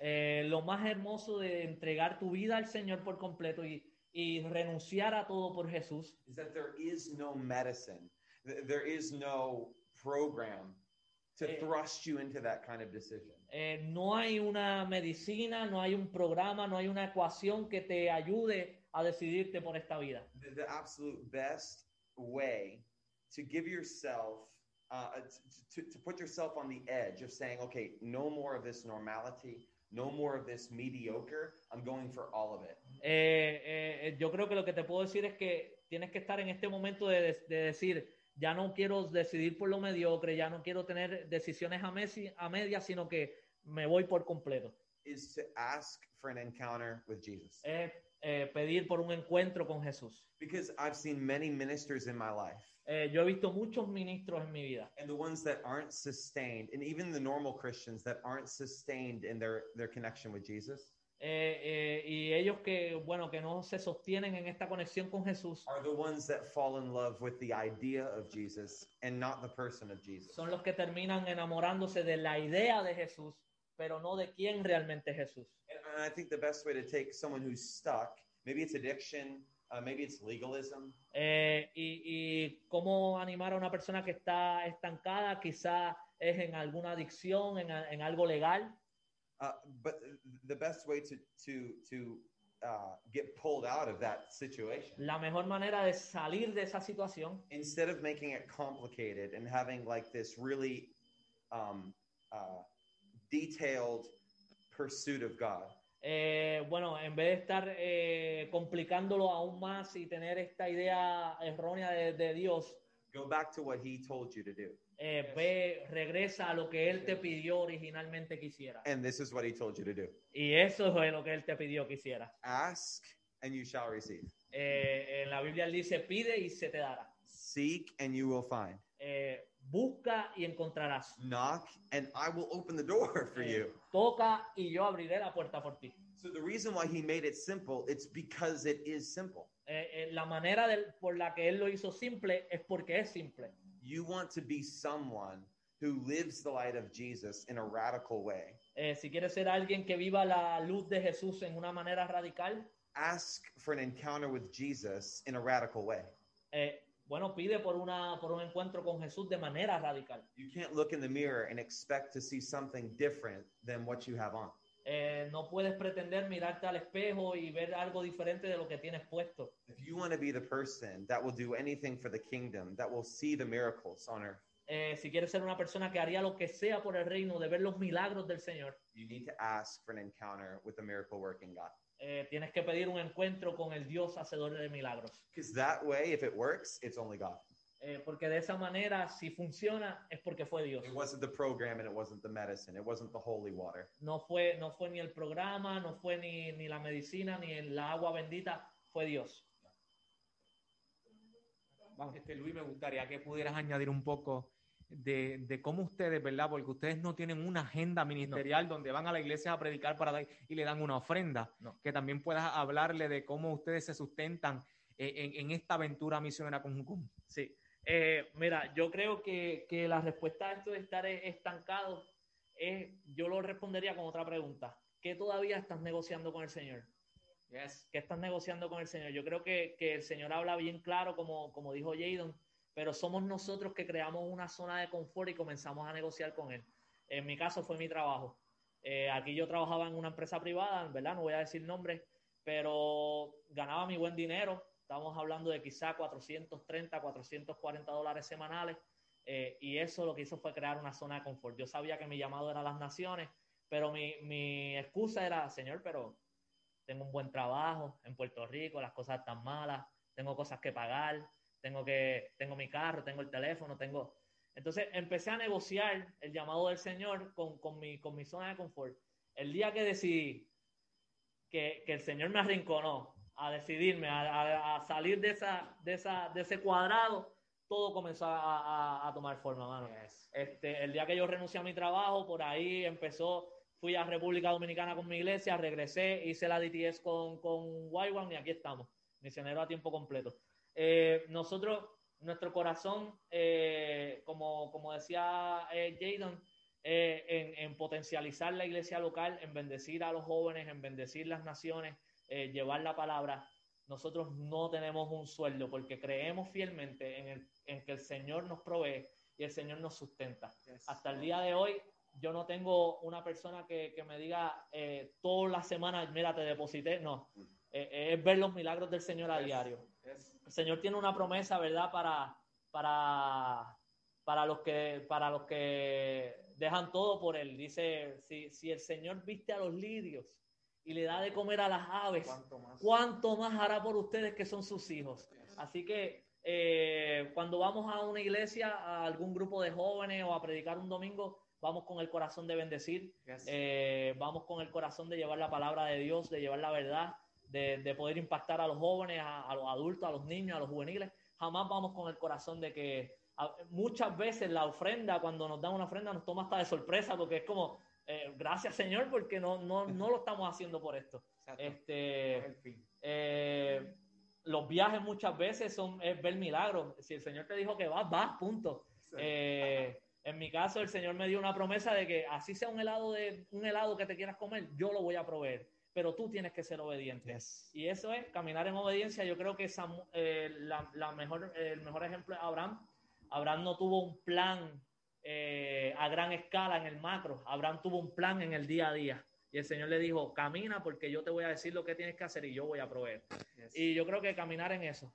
Lo más hermoso de entregar tu vida al Señor por completo y renunciar a todo por Jesús. Is that there is no medicine, there is no program to thrust you into that kind of decision. No hay una medicina, no hay un programa, no hay una ecuación que te ayude a decidirte por esta vida. The absolute best way to give yourself, to put yourself on the edge of saying, okay, no more of this normality, no more of this mediocre, I'm going for all of it. Yo creo que lo que te puedo decir es que tienes que estar en este momento de decir, ya no quiero decidir por lo mediocre, ya no quiero tener decisiones a medias, sino que me voy por completo. Is to ask for an encounter with Jesus. Pedir por un encuentro con Jesús. Because I've seen many ministers in my life. Yo he visto muchos ministros en mi vida. And the ones that aren't sustained, and even the normal Christians that aren't sustained in their connection with Jesus. Y ellos que, bueno, que no se sostienen en esta conexión con Jesús. Are the ones that fall in love with the idea of Jesus and not the person of Jesus. Son los que terminan enamorándose de la idea de Jesús, pero no de quién realmente es Jesús. And I think the best way to take someone who's stuck, maybe it's addiction, maybe it's legalism. Y cómo animar a una persona que está estancada, quizá es en alguna adicción, en algo legal. But the best way to get pulled out of that situation. La mejor manera de salir de esa situación. Instead of making it complicated and having like this really detailed pursuit of God. Bueno, en vez de estar complicándolo aún más y tener esta idea errónea de Dios. Go back to what he told you to do. Regresa a lo que él te pidió originalmente que hiciera. And this is what he told you to do. Y eso es lo que él te pidió que hiciera. Ask and you shall receive. En la Biblia él dice, pide y se te dará. Seek and you will find. Busca y encontrarás. Knock and I will open the door for you. Toca y yo abriré la puerta por ti. So the reason why he made it simple, it's because it is simple. La manera por la que él lo hizo simple es porque es simple. You want to be someone who lives the light of Jesus in a radical way. Si quieres ser alguien que viva la luz de Jesús en una manera radical, ask for an encounter with Jesus in a radical way. Bueno, pide por un encuentro con Jesús de manera radical. You can't look in the mirror and expect to see something different than what you have on. No puedes pretender mirarte al espejo y ver algo diferente de lo que tienes puesto. If you want to be the person that will do anything for the kingdom, that will see the miracles on earth. Si quieres ser una persona que haría lo que sea por el reino, de ver los milagros del Señor. You need to ask for an encounter with the miracle working God. Tienes que pedir un encuentro con el Dios hacedor de milagros. Because that way, if it works, it's only God. Porque de esa manera, si funciona, es porque fue Dios. It wasn't the program and it wasn't the medicine. It wasn't the holy water. No fue ni el programa, no fue ni la medicina, ni la agua bendita. Fue Dios. Vamos. Luis, me gustaría que pudieras añadir un poco de cómo ustedes, ¿verdad? Porque ustedes no tienen una agenda ministerial donde van a la iglesia a predicar para dar y le dan una ofrenda. No. Que también puedas hablarle de cómo ustedes se sustentan en esta aventura misionera con Jucum. Sí. Mira, yo creo que la respuesta a esto de estar estancado yo lo respondería con otra pregunta. ¿Qué todavía estás negociando con el Señor? Yes. ¿Qué estás negociando con el Señor? Yo creo que el Señor habla bien claro, como dijo Jayden, pero somos nosotros que creamos una zona de confort y comenzamos a negociar con él. En mi caso fue mi trabajo. Aquí yo trabajaba en una empresa privada, ¿verdad? No voy a decir nombres, pero ganaba mi buen dinero. Estábamos hablando de quizá $430, $440 semanales. Y eso lo que hizo fue crear una zona de confort. Yo sabía que mi llamado era a las naciones, pero mi excusa era, Señor, pero tengo un buen trabajo en Puerto Rico, las cosas están malas, tengo cosas que pagar, tengo mi carro, tengo el teléfono, tengo... Entonces empecé a negociar el llamado del Señor con mi zona de confort. El día que decidí que el Señor me arrinconó a decidirme, a salir de ese cuadrado, todo comenzó a tomar forma, mano. Yes. El día que yo renuncié a mi trabajo, por ahí empezó fui a República Dominicana con mi iglesia, regresé, hice la DTS con YWAM y aquí estamos, misionero a tiempo completo. Nosotros, nuestro corazón, como decía Jayden, en potencializar la iglesia local, en bendecir a los jóvenes, en bendecir las naciones, llevar la palabra. Nosotros no tenemos un sueldo porque creemos fielmente en que el Señor nos provee y el Señor nos sustenta. Yes. Hasta el día de hoy, yo no tengo una persona que me diga todas las semanas, mira, te deposité. No, es ver los milagros del Señor a diario. Yes. El Señor tiene una promesa, ¿verdad? Para los que dejan todo por Él. Dice, si el Señor viste a los lirios y le da de comer a las aves, ¿cuánto más hará por ustedes que son sus hijos? Así que cuando vamos a una iglesia, a algún grupo de jóvenes o a predicar un domingo, vamos con el corazón de bendecir, vamos con el corazón de llevar la palabra de Dios, de llevar la verdad, de poder impactar a los jóvenes, a los adultos, a los niños, a los juveniles. Jamás vamos con el corazón de que muchas veces la ofrenda, cuando nos dan una ofrenda, nos toma hasta de sorpresa porque es como... gracias, Señor, porque no lo estamos haciendo por esto. Los viajes muchas veces es ver milagros. Si el Señor te dijo que vas, punto. En mi caso, el Señor me dio una promesa de que así sea un helado que te quieras comer, yo lo voy a proveer, pero tú tienes que ser obediente. Yes. Y eso es caminar en obediencia. Yo creo que el mejor ejemplo es Abraham. Abraham no tuvo un plan a gran escala en el macro. Abraham tuvo un plan en el día a día y el Señor le dijo, camina porque yo te voy a decir lo que tienes que hacer y yo voy a proveer. Yes. Y yo creo que caminar en eso,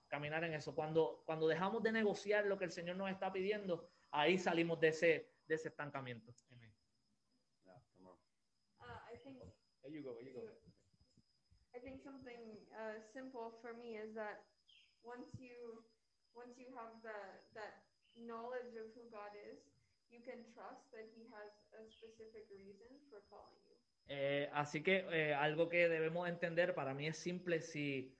cuando dejamos de negociar lo que el Señor nos está pidiendo, ahí salimos de ese estancamiento. Amen. Yeah, come on. There you go. I think something simple for me is that once you have that knowledge of who God is, you can trust that He has a specific reason for calling you. Así que algo que debemos entender, para mí es simple, si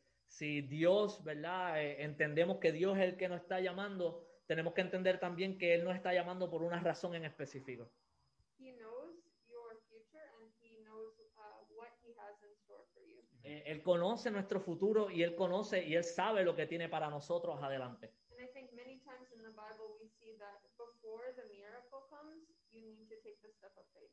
Dios, ¿verdad? Entendemos que Dios es el que nos está llamando, tenemos que entender también que Él nos está llamando por una razón en específico. He knows your future and He knows what He has in store for you. Él conoce nuestro futuro y Él conoce y Él sabe lo que tiene para nosotros adelante. And I think many times in the Bible we see that before the miracle comes, you need to take the step of faith.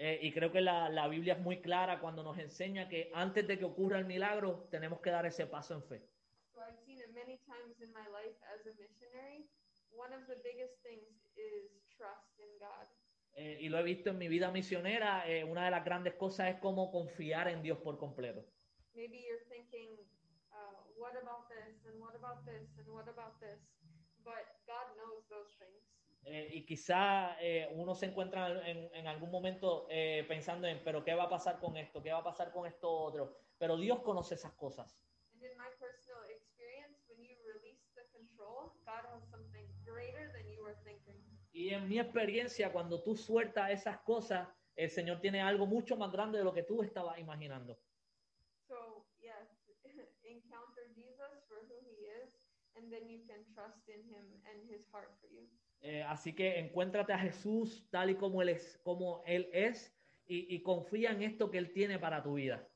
Y creo que la Biblia es muy clara cuando nos enseña que antes de que ocurra el milagro, tenemos que dar ese paso en fe. So I've seen it many times in my life as a missionary. One of the biggest things is trust in God. Y lo he visto en mi vida misionera. Una de las grandes cosas es cómo confiar en Dios por completo. Maybe you're thinking, what about this, and what about this, and what about this? But God knows those things. Y quizá uno se encuentra en algún momento pensando en, pero ¿qué va a pasar con esto? ¿Qué va a pasar con esto otro? Pero Dios conoce esas cosas. And in my personal experience, when you release the control, God has something greater than you were thinking. Y en mi experiencia, cuando tú sueltas esas cosas, el Señor tiene algo mucho más grande de lo que tú estabas imaginando. And then you can trust in Him and His heart for you. Así que encuéntrate a Jesús tal y como Él es y confía en esto que Él tiene para tu vida.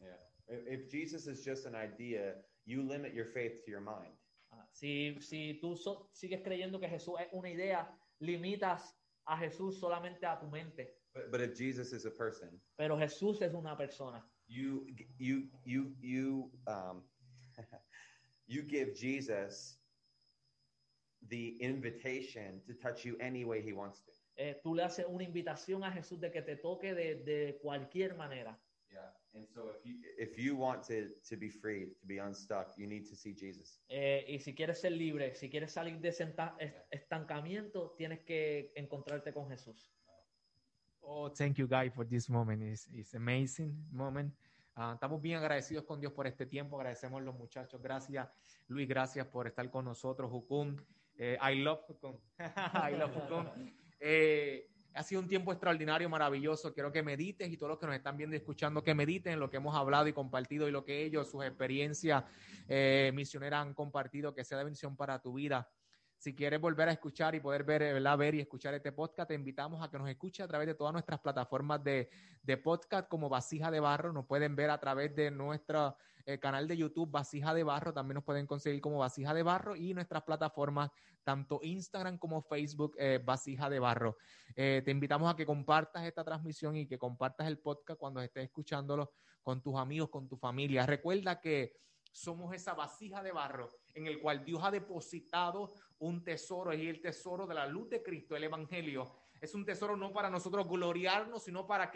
Yeah. If Jesus is just an idea, you limit your faith to your mind. Si tú sigues creyendo que Jesús es una idea, limitas a Jesús solamente a tu mente. But if Jesus is a person, pero Jesús es una persona. You give Jesus the invitation to touch you any way He wants to. Tú le haces una invitación a Jesús de que te toque de cualquier manera. Yeah, and so if you want to be free, to be unstuck, you need to see Jesus. Y si quieres ser libre, si quieres salir de ese estancamiento, tienes que encontrarte con Jesús. Oh, thank you, guys, for this moment. It's amazing moment. Estamos bien agradecidos con Dios por este tiempo. Agradecemos a los muchachos. Gracias, Luis. Gracias por estar con nosotros, Jucum. I love Jucum. I love Jucum. Ha sido un tiempo extraordinario, maravilloso. Quiero que medites y todos los que nos están viendo y escuchando, que mediten en lo que hemos hablado y compartido y lo que ellos, sus experiencias misioneras han compartido, que sea de bendición para tu vida. Si quieres volver a escuchar y poder ver, ¿verdad?, ver y escuchar este podcast, te invitamos a que nos escuches a través de todas nuestras plataformas de podcast como Vasija de Barro. Nos pueden ver a través de nuestro canal de YouTube Vasija de Barro. También nos pueden conseguir como Vasija de Barro y nuestras plataformas, tanto Instagram como Facebook, Vasija de Barro. Te invitamos a que compartas esta transmisión y que compartas el podcast cuando estés escuchándolo con tus amigos, con tu familia. Recuerda que somos esa vasija de barro en el cual Dios ha depositado un tesoro, y el tesoro de la luz de Cristo, el Evangelio. Es un tesoro no para nosotros gloriarnos, sino para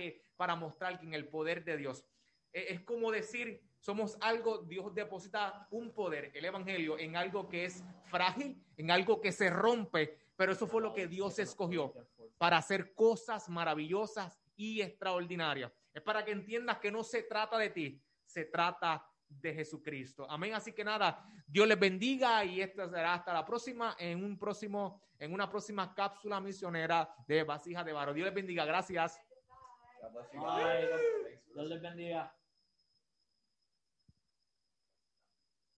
mostrar que en el poder de Dios. Es como decir, somos algo, Dios deposita un poder, el Evangelio, en algo que es frágil, en algo que se rompe, pero eso fue lo que Dios escogió para hacer cosas maravillosas y extraordinarias. Es para que entiendas que no se trata de ti, se trata de Jesucristo. Amén. Así que nada, Dios les bendiga y esto será hasta la próxima, en una próxima cápsula misionera de Vasija de Barro. Dios les bendiga. Gracias. Dios les bendiga.